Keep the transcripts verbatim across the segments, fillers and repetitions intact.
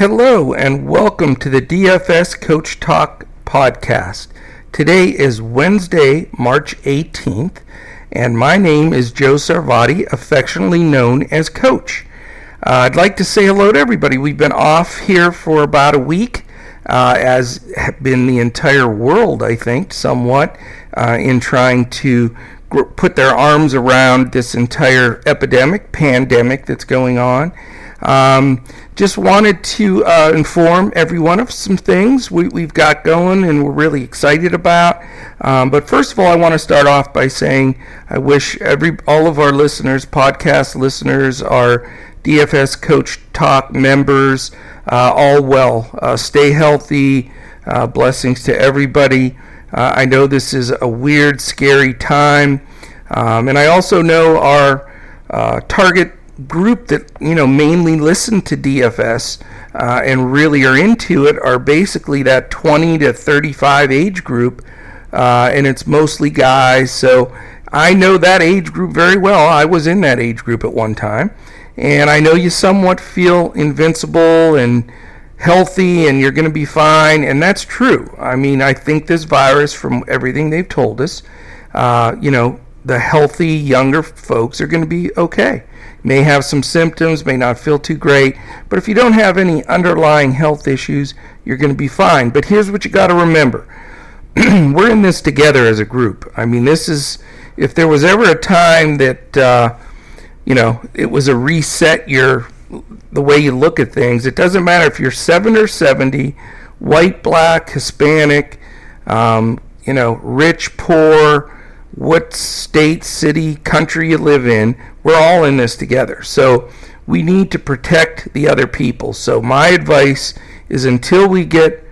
Hello and welcome to the D F S Coach Talk Podcast. Today is Wednesday, March eighteenth, and my name is Joe Sarvati, affectionately known as Coach. Uh, I'd like to say hello to everybody. We've been off here for about a week, uh, as have been the entire world, I think, somewhat, uh, in trying to gr- put their arms around this entire epidemic, pandemic that's going on. Um, just wanted to uh, inform everyone of some things we, we've got going and we're really excited about. Um, but first of all, I want to start off by saying I wish every all of our listeners, podcast listeners, our D F S Coach Talk members, uh, all well. Uh, stay healthy. Uh, blessings to everybody. Uh, I know this is a weird, scary time. Um, and I also know our uh, target group that you know mainly listen to D F S uh, and really are into it are basically that twenty to thirty-five age group, uh, and it's mostly guys, so I know that age group very well. I was in that age group at one time, and I know you somewhat feel invincible and healthy and you're going to be fine, and that's true. I mean, I think this virus, from everything they've told us, uh, you know the healthy younger folks are going to be okay. May have some symptoms, may not feel too great, but if you don't have any underlying health issues, you're going to be fine. But here's what you got to remember. We're in this together as a group. I mean, this is, if there was ever a time that, uh, you know, it was a reset your the way you look at things, it doesn't matter if you're seven or seventy, white, black, Hispanic, um, you know, rich, poor, what state, city, country you live in, we're all in this together. So we need to protect the other people. So my advice is, until we get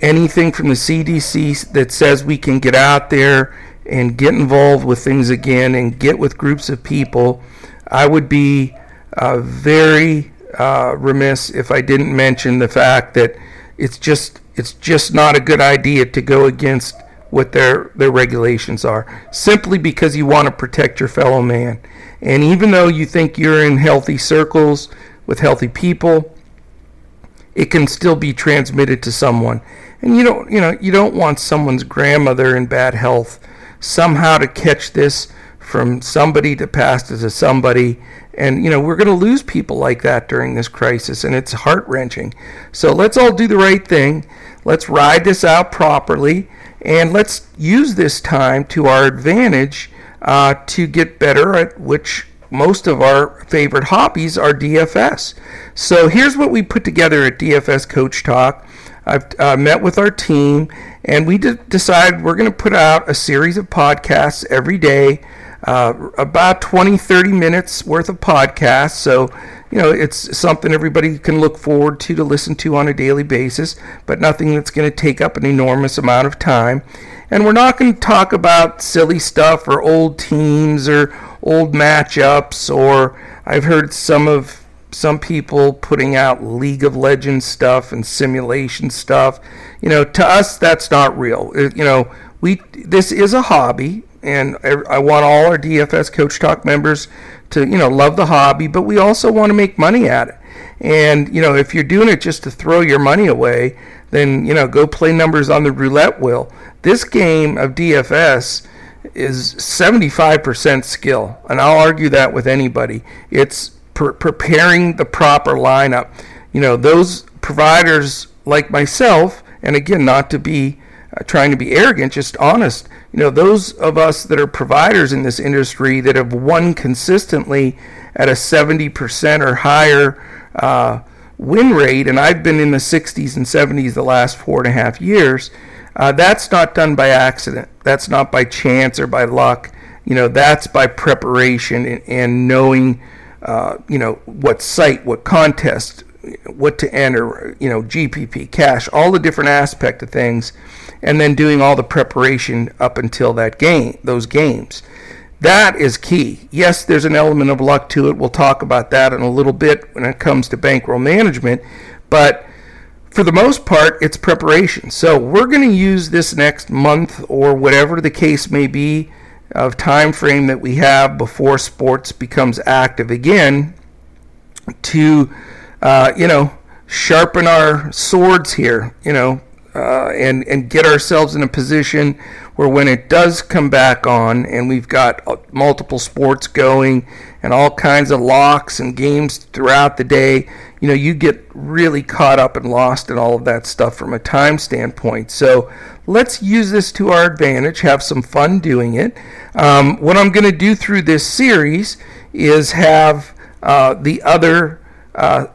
anything from the C D C that says we can get out there and get involved with things again and get with groups of people, I would be uh, very uh, remiss if I didn't mention the fact that it's just it's just not a good idea to go against what their their regulations are, simply because you want to protect your fellow man. And even though you think you're in healthy circles with healthy people, it can still be transmitted to someone. And you don't you know you don't want someone's grandmother in bad health somehow to catch this from somebody to pass it to somebody. And you know we're going to lose people like that during this crisis, and it's heart-wrenching. So let's all do the right thing. Let's ride this out properly. And let's use this time to our advantage uh, to get better at which most of our favorite hobbies are D F S. So here's what we put together at D F S Coach Talk. I've uh, met with our team, and we d- decided we're going to put out a series of podcasts every day, uh, about twenty, thirty minutes worth of podcasts. So, you know, it's something everybody can look forward to, to listen to on a daily basis, but nothing that's going to take up an enormous amount of time. And we're not going to talk about silly stuff or old teams or old matchups, or I've heard some of some people putting out League of Legends stuff and simulation stuff. You know, to us, that's not real. It, you know, we this is a hobby, and I, I want all our D F S Coach Talk members to, you know, love the hobby, but we also want to make money at it. And, you know, if you're doing it just to throw your money away, then, you know, go play numbers on the roulette wheel. This game of D F S is seventy-five percent skill, and I'll argue that with anybody. It's preparing the proper lineup. You know, those providers like myself, and again, not to be uh, trying to be arrogant, just honest, you know, those of us that are providers in this industry that have won consistently at a seventy percent or higher uh, win rate, and I've been in the sixties and seventies the last four and a half years, uh, that's not done by accident. That's not by chance or by luck. You know, that's by preparation and, and knowing Uh, you know, what site, what contest, what to enter, you know, G P P, cash, all the different aspect of things, and then doing all the preparation up until that game, those games. That is key. Yes, there's an element of luck to it. We'll talk about that in a little bit when it comes to bankroll management, but for the most part, it's preparation. So we're going to use this next month, or whatever the case may be, of time frame that we have before sports becomes active again, to uh, you know sharpen our swords here, you know, uh, and, and get ourselves in a position where when it does come back on and we've got multiple sports going and all kinds of locks and games throughout the day, you know, you get really caught up and lost in all of that stuff from a time standpoint. So let's use this to our advantage, have some fun doing it. Um, what I'm going to do through this series is have uh, the other uh,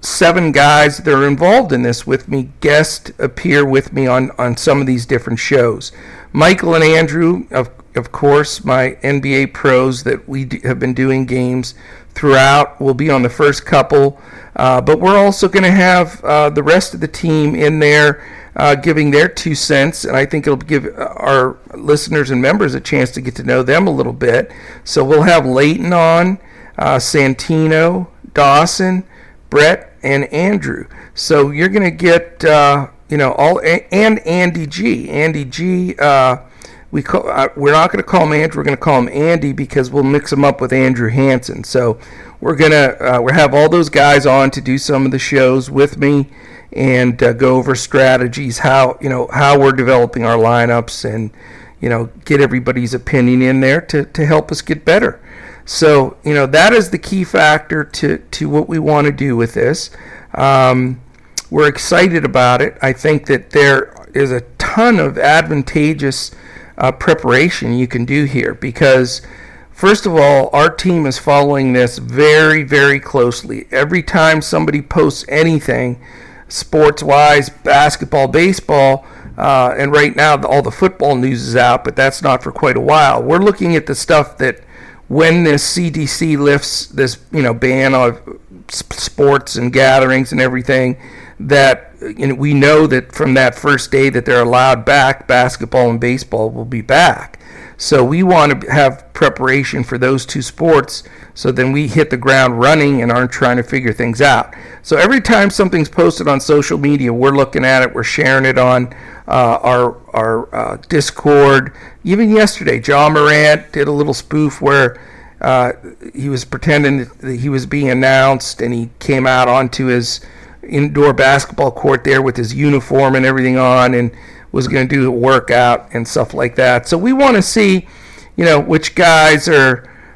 seven guys that are involved in this with me guest appear with me on, on some of these different shows. Michael and Andrew, of of course, my N B A pros that we do, have been doing games throughout, will be on the first couple. Uh, but we're also going to have uh, the rest of the team in there uh, giving their two cents, and I think it'll give our listeners and members a chance to get to know them a little bit. So we'll have Leighton on, uh, Santino, Dawson, Brett, and Andrew. So you're going to get... Uh, You know, all and Andy G. Andy G. Uh, we call, uh, we're not going to call him Andrew. We're going to call him Andy because we'll mix him up with Andrew Hansen. So we're gonna uh, we have all those guys on to do some of the shows with me and uh, go over strategies, how you know how we're developing our lineups, and you know get everybody's opinion in there to to help us get better. So you know that is the key factor to to what we want to do with this. Um, We're excited about it. I think that there is a ton of advantageous uh, preparation you can do here because, first of all, our team is following this very, very closely. Every time somebody posts anything, sports-wise, basketball, baseball, uh, and right now all the football news is out, but that's not for quite a while. We're looking at the stuff that when this C D C lifts this, you know, ban on sports and gatherings and everything, that you know, we know that from that first day that they're allowed back, basketball and baseball will be back. So we want to have preparation for those two sports so then we hit the ground running and aren't trying to figure things out. So every time something's posted on social media, we're looking at it, we're sharing it on uh, our our uh, Discord. Even yesterday, Ja Morant did a little spoof where uh, he was pretending that he was being announced and he came out onto his indoor basketball court there with his uniform and everything on and was going to do a workout and stuff like that. So we want to see, you know, which guys are,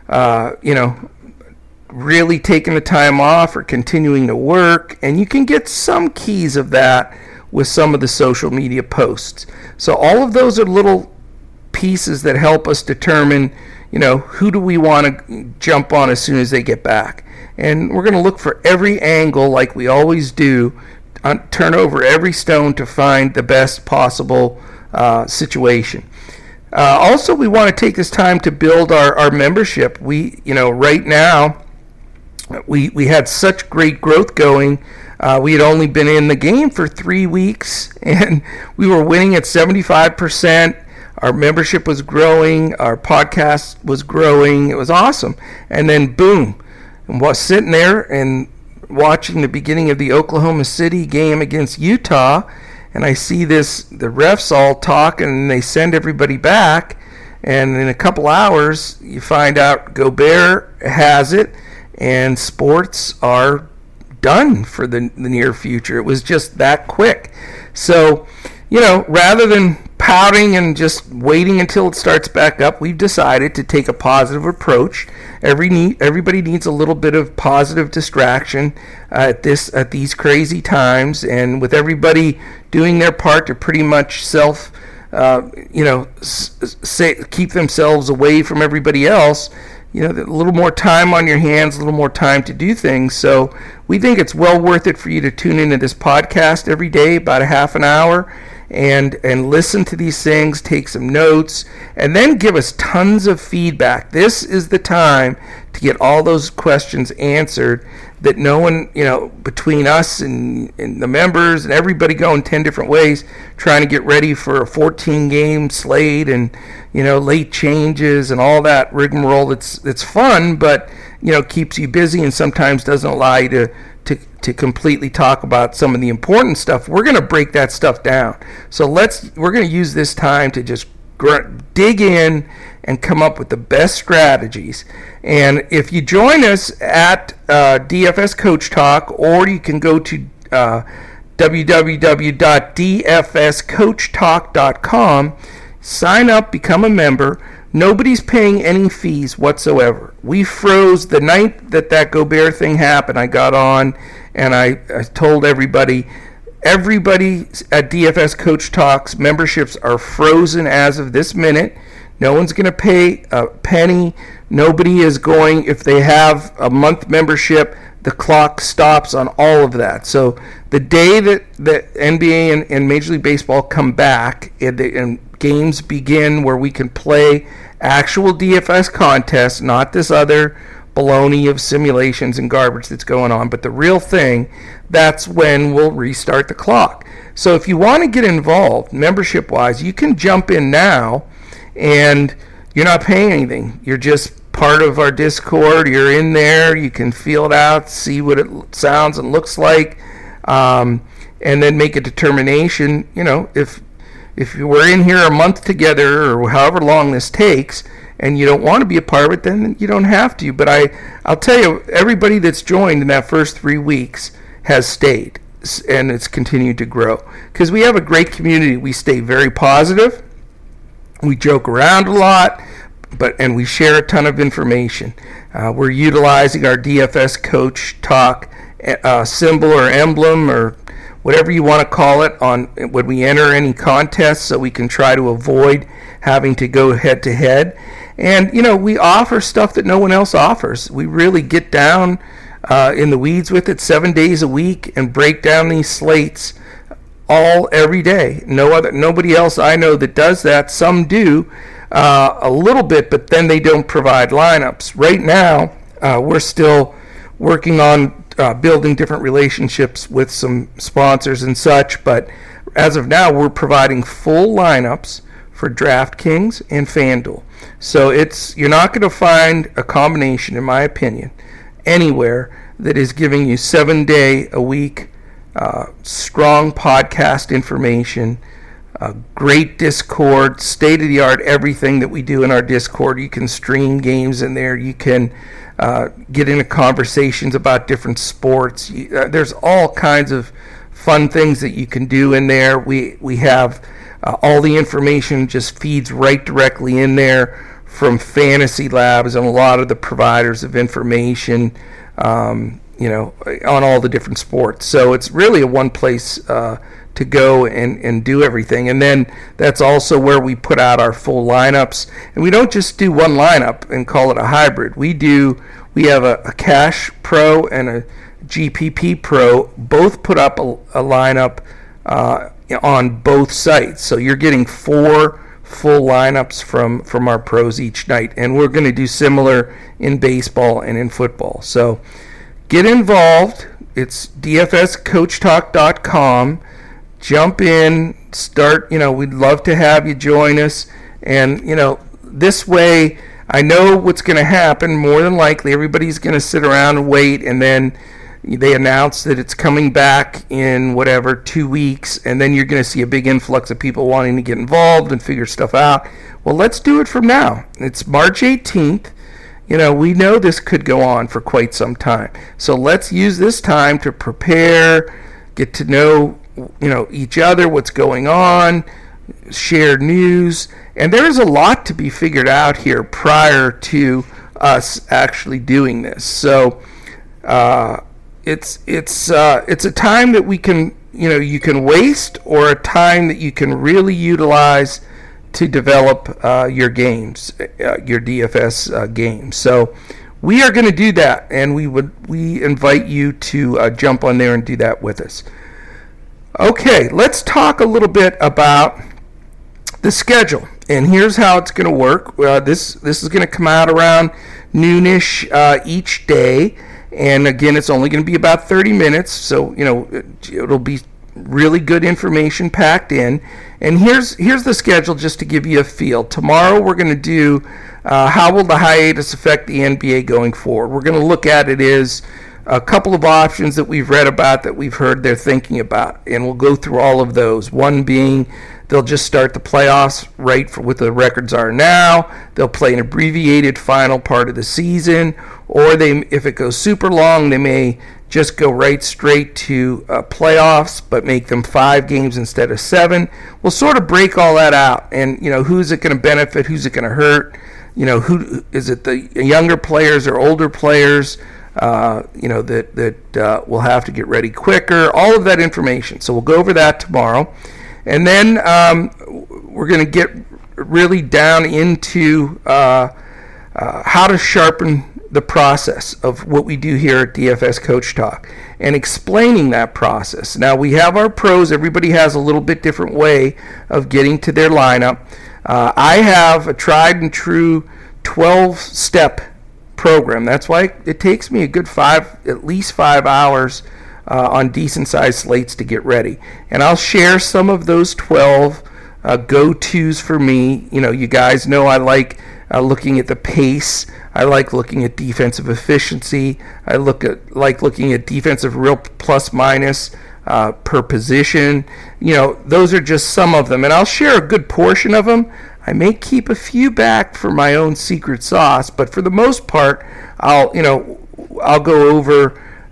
uh, you know, really taking the time off or continuing to work. And you can get some keys of that with some of the social media posts. So all of those are little pieces that help us determine, you know, who do we want to jump on as soon as they get back. And we're going to look for every angle like we always do, un- turn over every stone to find the best possible uh, situation. Uh, also, we want to take this time to build our, our membership. We, you know, right now, we we had such great growth going. Uh, we had only been in the game for three weeks, and we were winning at seventy-five percent. Our membership was growing. Our podcast was growing. It was awesome. And then, boom. And while sitting there and watching the beginning of the Oklahoma City game against Utah, and I see this, the refs all talking, and they send everybody back, and in a couple hours, you find out Gobert has it, and sports are done for the, the near future. It was just that quick. So, you know, rather than pouting and just waiting until it starts back up, we've decided to take a positive approach. Every need, everybody needs a little bit of positive distraction uh, at this at these crazy times, and with everybody doing their part to pretty much self, uh, you know, s- say, keep themselves away from everybody else. You know, a little more time on your hands, a little more time to do things. So we think it's well worth it for you to tune into this podcast every day, about a half an hour, and and listen to these things, take some notes, and then give us tons of feedback. This is the time to get all those questions answered that no one, you know, between us and, and the members and everybody going ten different ways, trying to get ready for a fourteen-game slate and, you know, late changes and all that rigmarole that's, that's fun but, you know, keeps you busy and sometimes doesn't allow you to To, to completely talk about some of the important stuff. We're going to break that stuff down. So let's we're going to use this time to just gr- dig in and come up with the best strategies. And if you join us at uh, D F S Coach Talk, or you can go to uh, w w w dot d f s coach talk dot com. Sign up, become a member. Nobody's paying any fees whatsoever. We froze the night that that Gobert thing happened. I got on and I, I told everybody, everybody at D F S Coach Talks memberships are frozen as of this minute. No one's going to pay a penny. Nobody is going, if they have a month membership, the clock stops on all of that. So the day that the N B A and, and Major League Baseball come back and, they, and games begin where we can play actual D F S contests, not this other baloney of simulations and garbage that's going on, but the real thing, that's when we'll restart the clock. So if you want to get involved membership-wise, you can jump in now and you're not paying anything. You're just part of our Discord. You're in there. You can feel it out, see what it sounds and looks like, um, and then make a determination. You know, if if you were in here a month together or however long this takes and you don't want to be a part of it, then you don't have to. But I, I'll tell you, everybody that's joined in that first three weeks has stayed, and it's continued to grow because we have a great community. We stay very positive. We joke around a lot, but and we share a ton of information. Uh, we're utilizing our D F S Coach Talk uh, symbol or emblem or whatever you want to call it on when we enter any contest, so we can try to avoid having to go head to head. And you know, we offer stuff that no one else offers. We really get down uh, in the weeds with it seven days a week and break down these slates all every day. No other, nobody else I know that does that. Some do uh, a little bit, but then they don't provide lineups. Right now, uh, we're still working on uh, building different relationships with some sponsors and such. But as of now, we're providing full lineups for DraftKings and FanDuel. So it's you're not going to find a combination, in my opinion, anywhere that is giving you seven day a week. Uh, strong podcast information, uh, great Discord, state-of-the-art everything that we do in our Discord. You can stream games in there. You can uh, get into conversations about different sports. You, uh, there's all kinds of fun things that you can do in there. We, we have uh, all the information just feeds right directly in there from Fantasy Labs and a lot of the providers of information. Um, you know, on all the different sports. So it's really a one place uh, to go and, and do everything. And then that's also where we put out our full lineups. And we don't just do one lineup and call it a hybrid. We do, we have a, a Cash Pro and a G P P Pro, both put up a, a lineup uh, on both sites. So you're getting four full lineups from, from our pros each night. And we're going to do similar in baseball and in football. So, get involved. It's d f s coach talk dot com. Jump in, start, you know, we'd love to have you join us. And, you know, this way I know what's going to happen. More than likely, everybody's going to sit around and wait, and then they announce that it's coming back in whatever, two weeks, and then you're going to see a big influx of people wanting to get involved and figure stuff out. Well, let's do it from now. It's March eighteenth. You know, we know this could go on for quite some time. So let's use this time to prepare, get to know, you know, each other, what's going on, share news. And there is a lot to be figured out here prior to us actually doing this. So uh, it's it's uh, it's a time that we can, you know, you can waste, or a time that you can really utilize to develop uh, your games, uh, your D F S uh, games. So we are going to do that, and we would we invite you to uh, jump on there and do that with us. Okay, let's talk a little bit about the schedule, and here's how it's going to work. Uh, this this is going to come out around noonish uh, each day, and again, it's only going to be about thirty minutes. So you know it, it'll be really good information packed in, and here's here's the schedule just to give you a feel. Tomorrow we're going to do uh, how will the hiatus affect the N B A going forward. We're going to look at it as a couple of options that we've read about, that we've heard they're thinking about, and we'll go through all of those. One being they'll just start the playoffs right for what the records are now. They'll play an abbreviated final part of the season, or they if it goes super long, they may just go right straight to uh, playoffs, but make them five games instead of seven. We'll sort of break all that out, and you know, who's it going to benefit, who's it going to hurt, you know, who is it, the younger players or older players, uh, you know, that that uh, will have to get ready quicker, all of that information. So we'll go over that tomorrow, and then um, we're going to get really down into uh, uh, how to sharpen the process of what we do here at D F S Coach Talk and explaining that process. Now, we have our pros. Everybody has a little bit different way of getting to their lineup. Uh, I have a tried and true twelve-step program. That's why it takes me a good five, at least five hours uh, on decent-sized slates to get ready. And I'll share some of those twelve uh, go-tos for me. You know, you guys know I like Uh, looking at the pace. I like looking at defensive efficiency. I look at like looking at defensive real plus minus uh, per position. You know, those are just some of them, and I'll share a good portion of them. I may keep a few back for my own secret sauce, but for the most part, I'll you know I'll go over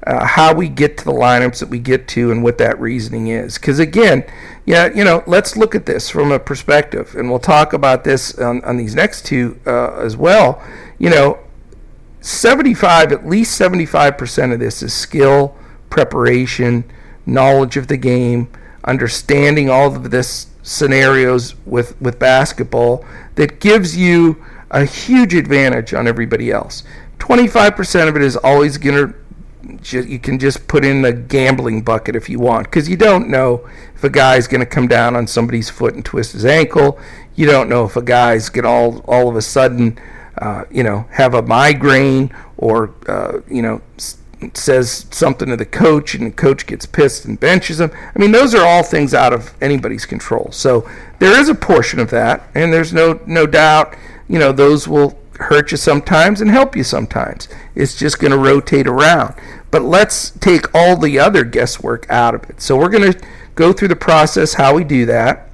uh, how we get to the lineups that we get to and what that reasoning is. Because again, Yeah, you know, let's look at this from a perspective, and we'll talk about this on, on these next two uh, as well. You know, seventy-five, at least seventy-five percent of this is skill, preparation, knowledge of the game, understanding all of this scenarios with, with basketball that gives you a huge advantage on everybody else. twenty-five percent of it is always going to you can just put in the gambling bucket if you want, because you don't know if a guy's going to come down on somebody's foot and twist his ankle. You don't know if a guy's going to all, all of a sudden, uh, you know, have a migraine or, uh, you know, s- says something to the coach and the coach gets pissed and benches him. I mean, those are all things out of anybody's control. So there is a portion of that, and there's no, no doubt, you know, those will hurt you sometimes and help you sometimes. It's just going to rotate around. But let's take all the other guesswork out of it. So we're going to go through the process, how we do that,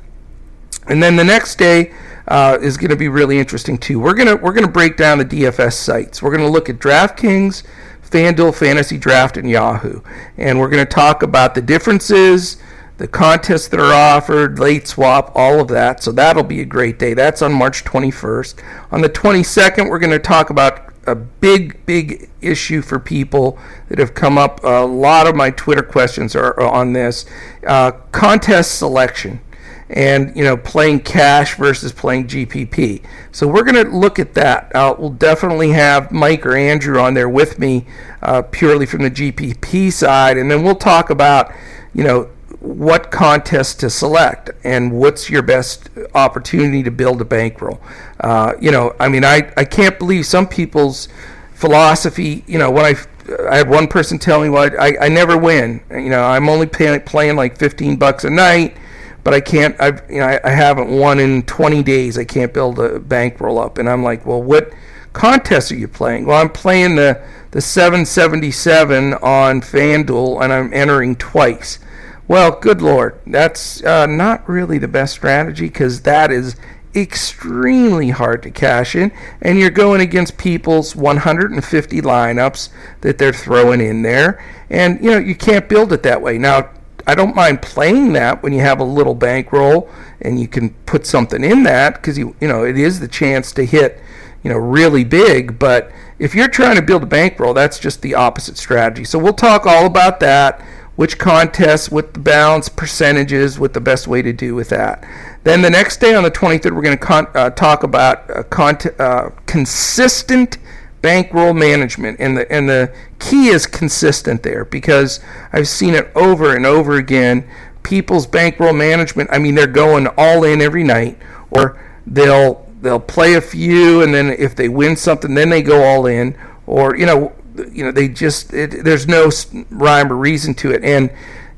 and then the next day uh, is going to be really interesting too. We're going to we're going to break down the D F S sites. We're going to look at DraftKings, FanDuel, Fantasy Draft, and Yahoo, and we're going to talk about the differences, the contests that are offered, late swap, all of that. So that'll be a great day. That's on March twenty-first. On the twenty-second, we're going to talk about a big, big issue for people that have come up. A lot of my Twitter questions are on this. Uh, contest selection and, you know, playing cash versus playing G P P. So we're going to look at that. Uh, we'll definitely have Mike or Andrew on there with me uh, purely from the G P P side. And then we'll talk about, you know, what contest to select and what's your best opportunity to build a bankroll. Uh, you know, I mean, I, I can't believe some people's philosophy. You know, when I, I had one person tell me, well, I, I never win. You know, I'm only pay, playing like fifteen bucks a night, but I can't, I've, you know, I, I haven't won in twenty days. I can't build a bankroll up. And I'm like, well, what contests are you playing? Well, I'm playing the, the seven seventy-seven on FanDuel, and I'm entering twice. Well, good Lord, that's uh, not really the best strategy, because that is extremely hard to cash in, and you're going against people's one hundred fifty lineups that they're throwing in there, and you know you can't build it that way. Now, I don't mind playing that when you have a little bankroll and you can put something in that, because you you know it is the chance to hit you know really big. But if you're trying to build a bankroll, that's just the opposite strategy. So we'll talk all about that. Which contests, with the balance percentages, what the best way to do with that. Then the next day on the twenty-third, we're going to con- uh, talk about uh, con- uh, consistent bankroll management, and the and the key is consistent there, because I've seen it over and over again. People's bankroll management, I mean, they're going all in every night, or they'll they'll play a few, and then if they win something, then they go all in, or you know. You know, they just, it, there's no rhyme or reason to it. And,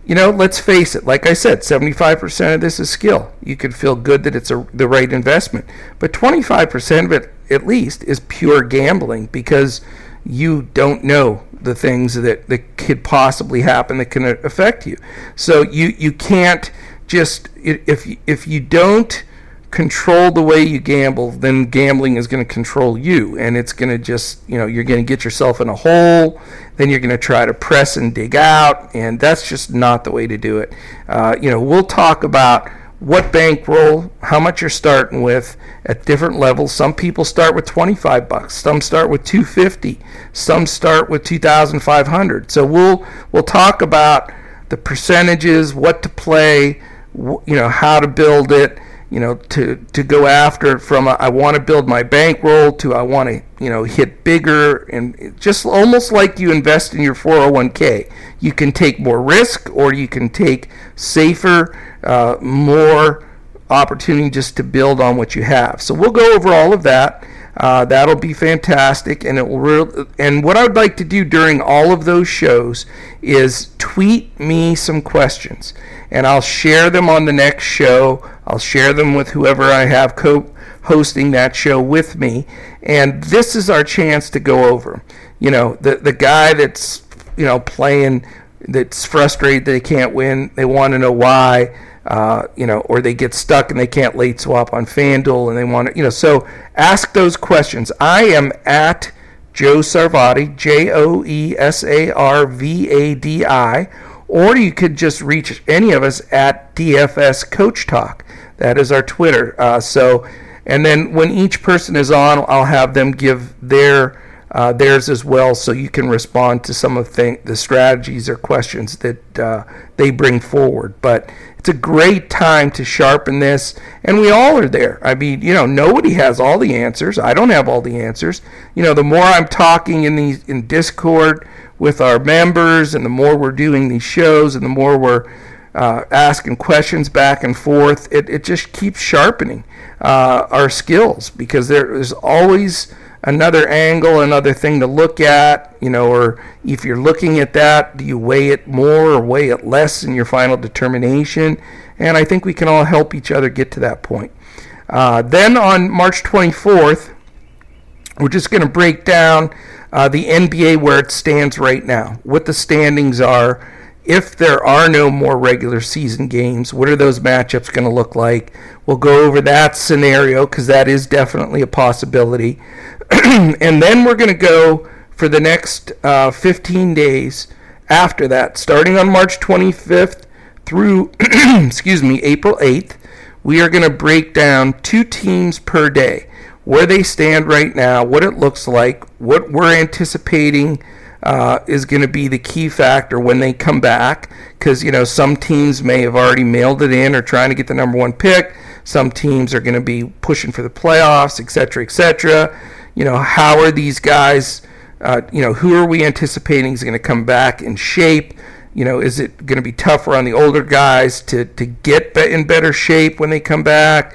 you know, let's face it, like I said, seventy-five percent of this is skill. You could feel good that it's a, the right investment. But twenty-five percent of it, at least, is pure gambling, because you don't know the things that, that could possibly happen that can affect you. So you, you can't just, if you, if you don't control the way you gamble, then gambling is going to control you, and it's going to just, you know, you're going to get yourself in a hole, then you're going to try to press and dig out, and that's just not the way to do it. Uh, you know, we'll talk about what bankroll, how much you're starting with at different levels. Some people start with twenty-five bucks, some start with two hundred fifty, some start with two thousand five hundred. So we'll we'll talk about the percentages, what to play, you know, how to build it, you know, to to go after it from a, I want to build my bankroll to I want to, you know, hit bigger, and just almost like you invest in your four oh one k. You can take more risk, or you can take safer, uh, more opportunity just to build on what you have. So we'll go over all of that. Uh, that'll be fantastic, and it will. Re- and what I would like to do during all of those shows is tweet me some questions, and I'll share them on the next show. I'll share them with whoever I have co-hosting that show with me, and this is our chance to go over. You know, the the guy that's, you know, playing, that's frustrated they can't win. They want to know why. Uh, you know, or they get stuck and they can't late swap on FanDuel and they want to, you know, so ask those questions. I am at Joe Sarvati, J O E S A R V A D I, or you could just reach any of us at D F S Coach Talk. That is our Twitter. Uh, so, and then when each person is on, I'll have them give their Uh, theirs as well, so you can respond to some of the, the strategies or questions that uh, they bring forward. But it's a great time to sharpen this, and we all are there. I mean, you know, nobody has all the answers. I don't have all the answers. You know, the more I'm talking in these in Discord with our members, and the more we're doing these shows, and the more we're uh, asking questions back and forth, it, it just keeps sharpening uh, our skills, because there is always another angle, another thing to look at, you know, or if you're looking at that, do you weigh it more or weigh it less in your final determination? And I think we can all help each other get to that point. Uh, then on March twenty-fourth, we're just going to break down uh, the N B A where it stands right now, what the standings are. If there are no more regular season games, what are those matchups going to look like? We'll go over that scenario, because that is definitely a possibility. And then we're going to go for the next uh, fifteen days after that. Starting on March twenty-fifth through excuse me, April eighth, we are going to break down two teams per day, where they stand right now, what it looks like, what we're anticipating Uh, is going to be the key factor when they come back, because, you know, some teams may have already mailed it in or trying to get the number one pick. Some teams are going to be pushing for the playoffs, et cetera, et cetera. You know, how are these guys, uh, you know, who are we anticipating is going to come back in shape? You know, is it going to be tougher on the older guys to, to get in better shape when they come back?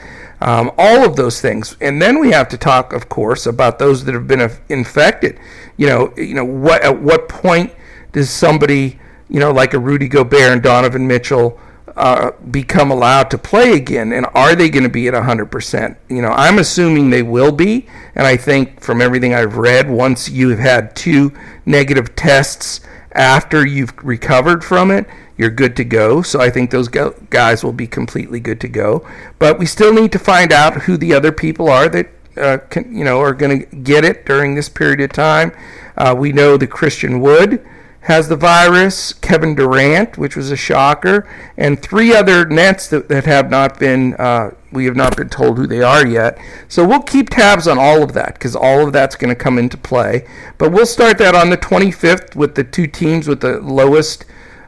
Um, all of those things. And then we have to talk, of course, about those that have been infected. You know, you know, what at what point does somebody, you know, like a Rudy Gobert and Donovan Mitchell uh, become allowed to play again? And are they going to be at one hundred percent? You know, I'm assuming they will be. And I think from everything I've read, once you've had two negative tests after you've recovered from it, you're good to go. So I think those go- guys will be completely good to go. But we still need to find out who the other people are that uh, can, you know, are going to get it during this period of time. Uh, we know that Christian Wood has the virus, Kevin Durant, which was a shocker, and three other Nets that, that have not been, uh, we have not been told who they are yet. So we'll keep tabs on all of that, because all of that's going to come into play. But we'll start that on the twenty-fifth with the two teams with the lowest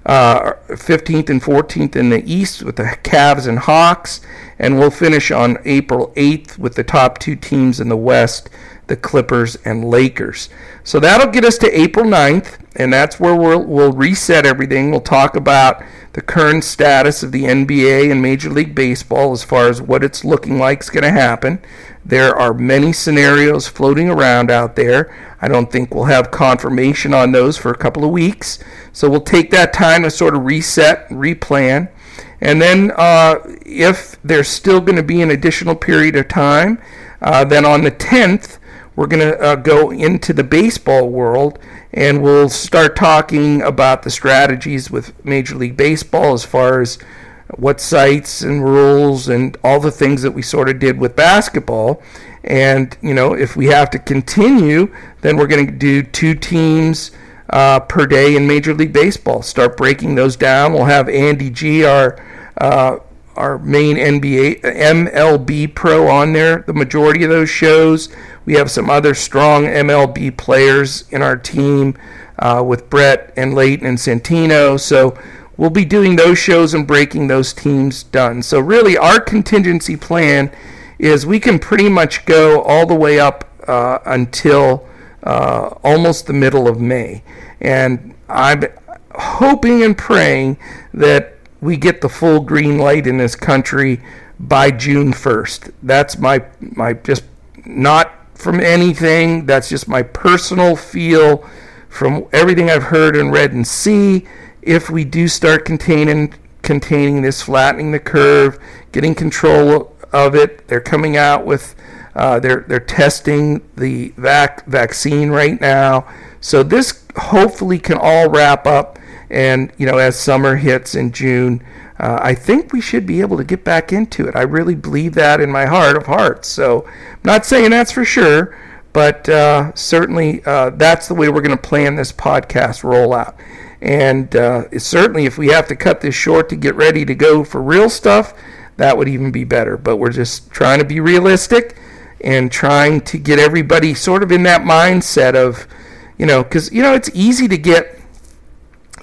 Uh, fifteenth and fourteenth in the East, with the Cavs and Hawks, and we'll finish on April eighth with the top two teams in the West, the Clippers and Lakers. So that'll get us to April ninth, and that's where we'll, we'll reset everything. We'll talk about the current status of the N B A and Major League Baseball as far as what it's looking like is going to happen. There are many scenarios floating around out there. I don't think we'll have confirmation on those for a couple of weeks. So we'll take that time to sort of reset, replan. And then uh, if there's still going to be an additional period of time, uh, then on the tenth, we're going to uh, go into the baseball world, and we'll start talking about the strategies with Major League Baseball as far as what sites and rules and all the things that we sort of did with basketball. And, you know, if we have to continue, then we're going to do two teams uh, per day in Major League Baseball. Start breaking those down. We'll have Andy G, our uh, our main N B A, M L B pro on there, the majority of those shows. We have some other strong M L B players in our team uh, with Brett and Leighton and Santino. So we'll be doing those shows and breaking those teams done. So really our contingency plan is we can pretty much go all the way up uh, until uh, almost the middle of May. And I'm hoping and praying that we get the full green light in this country by June first. That's my, my just not from anything. That's just my personal feel from everything I've heard and read and see. If we do start containing containing this, flattening the curve, getting control of it, they're coming out with, uh, they're they're testing the vac- vaccine right now. So this hopefully can all wrap up, and you know, as summer hits in June, uh, I think we should be able to get back into it. I really believe that in my heart of hearts. So I'm not saying that's for sure, but uh, certainly uh, that's the way we're going to plan this podcast rollout. And uh, certainly if we have to cut this short to get ready to go for real stuff, that would even be better. But we're just trying to be realistic and trying to get everybody sort of in that mindset of, you know, because, you know, it's easy to get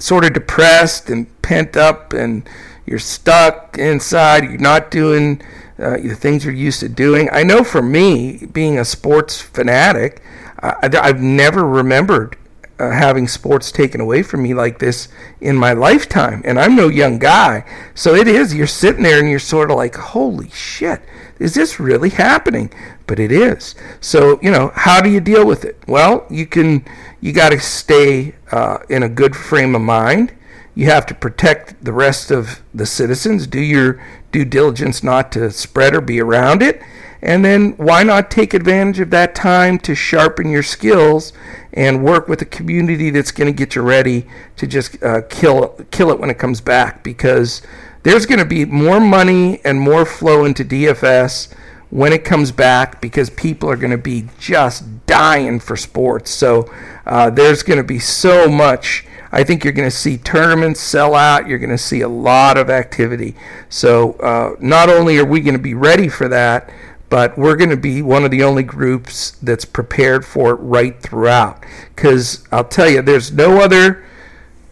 sort of depressed and pent up and you're stuck inside. You're not doing uh, the things you're used to doing. I know for me, being a sports fanatic, I, I've never remembered Uh, having sports taken away from me like this in my lifetime, and I'm no young guy. So it is, you're sitting there and you're sort of like, holy shit, is this really happening? But it is. So, you know, how do you deal with it? Well, you can you got to stay uh, in a good frame of mind. You have to protect the rest of the citizens, do your due diligence not to spread or be around it. And then why not take advantage of that time to sharpen your skills and work with a community that's going to get you ready to just uh, kill kill it when it comes back, because there's going to be more money and more flow into D F S when it comes back, because people are going to be just dying for sports. So uh, there's going to be so much. I think you're going to see tournaments sell out. You're going to see a lot of activity. So uh, not only are we going to be ready for that, but we're going to be one of the only groups that's prepared for it right throughout. Because I'll tell you, there's no other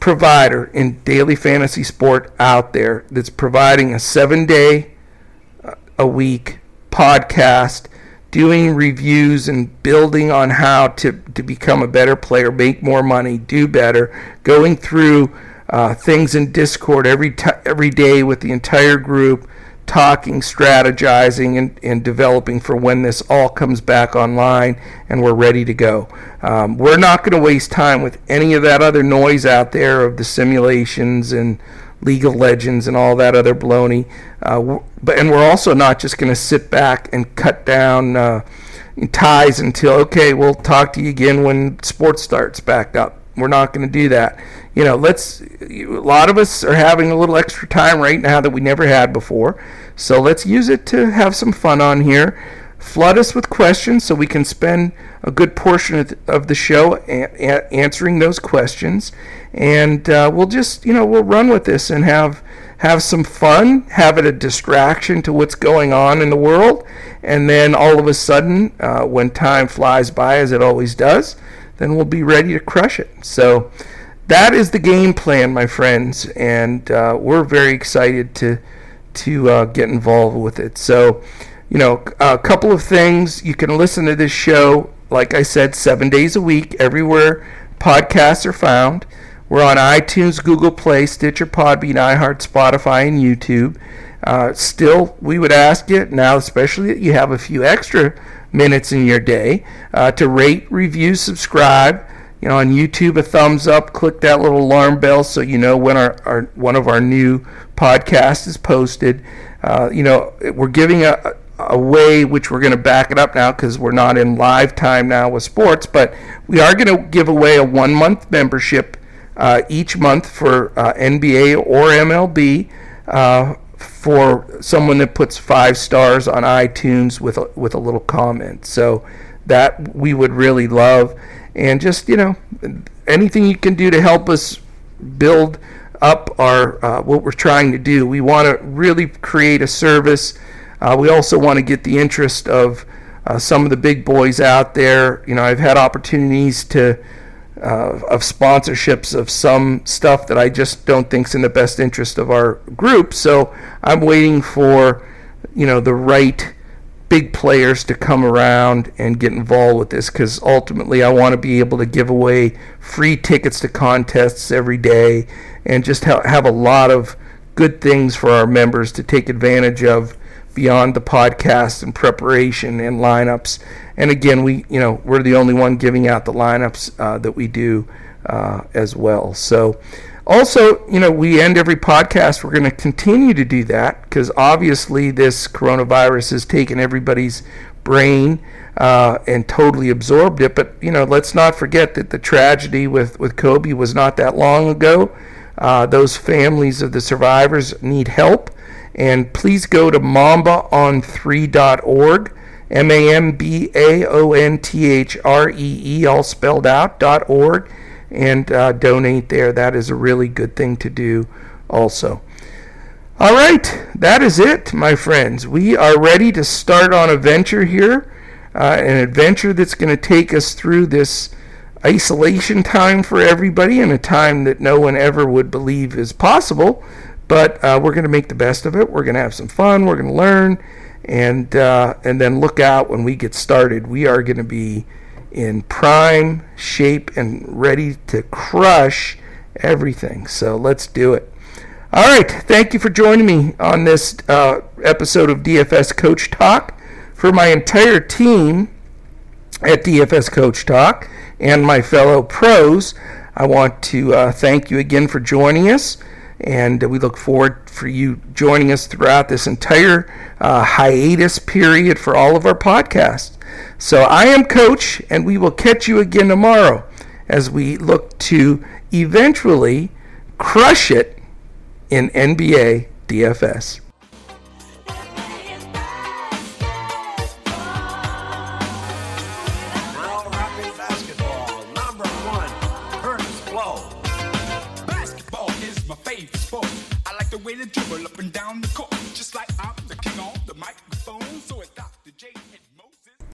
provider in daily fantasy sport out there that's providing a seven-day-a-week podcast, doing reviews and building on how to, to become a better player, make more money, do better, going through uh, things in Discord every t- every day with the entire group, talking, strategizing, and, and developing for when this all comes back online and we're ready to go. Um, we're not going to waste time with any of that other noise out there of the simulations and League of Legends and all that other baloney. Uh, but and we're also not just going to sit back and cut down uh, ties until, okay, we'll talk to you again when sports starts back up. We're not going to do that. You know, let's. A lot of us are having a little extra time right now that we never had before, so let's use it to have some fun on here. Flood us with questions so we can spend a good portion of the show a- a- answering those questions, and uh, we'll just, you know, we'll run with this and have have some fun, have it a distraction to what's going on in the world, and then all of a sudden, uh, when time flies by as it always does, then we'll be ready to crush it. So that is the game plan, my friends, and uh, we're very excited to to uh, get involved with it. So, you know, a couple of things. You can listen to this show, like I said, seven days a week, everywhere podcasts are found. We're on iTunes, Google Play, Stitcher, Podbean, iHeart, Spotify, and YouTube. Uh, still, we would ask you now, especially that you have a few extra minutes in your day, uh, to rate, review, subscribe. You know, on YouTube, a thumbs up, click that little alarm bell so you know when our, our one of our new podcasts is posted. Uh, you know, we're giving a, a way, which we're going to back it up now because we're not in live time now with sports, but we are going to give away a one-month membership uh, each month for uh, N B A or M L B uh, for someone that puts five stars on iTunes with a, with a little comment. So that we would really love. And just, you know, anything you can do to help us build up our uh, what we're trying to do. We want to really create a service. Uh, we also want to get the interest of uh, some of the big boys out there. You know, I've had opportunities to uh, of sponsorships of some stuff that I just don't think's in the best interest of our group. So I'm waiting for, you know, the right big players to come around and get involved with this, because ultimately I want to be able to give away free tickets to contests every day and just ha- have a lot of good things for our members to take advantage of beyond the podcast and preparation and lineups. And again, we you know we're the only one giving out the lineups uh, that we do uh, as well. So also, you know, we end every podcast. We're going to continue to do that because obviously this coronavirus has taken everybody's brain uh, and totally absorbed it. But, you know, let's not forget that the tragedy with, with Kobe was not that long ago. Uh, those families of the survivors need help. And please go to mamba on three dot org, M A M B A O N T H R E E, all spelled out, dot org. and uh, donate there. That is a really good thing to do also. All right, that is it, my friends. We are ready to start on a venture here, uh, an adventure that's going to take us through this isolation time for everybody, and a time that no one ever would believe is possible, but uh, we're going to make the best of it. We're going to have some fun. We're going to learn, and uh, and then look out when we get started. We are going to be in prime shape and ready to crush everything. So let's do it. All right. Thank you for joining me on this uh, episode of D F S Coach Talk. For my entire team at D F S Coach Talk and my fellow pros, I want to uh, thank you again for joining us. And we look forward for you joining us throughout this entire uh, hiatus period for all of our podcasts. So I am Coach, and we will catch you again tomorrow as we look to eventually crush it in N B A D F S. Dribble up and down the court.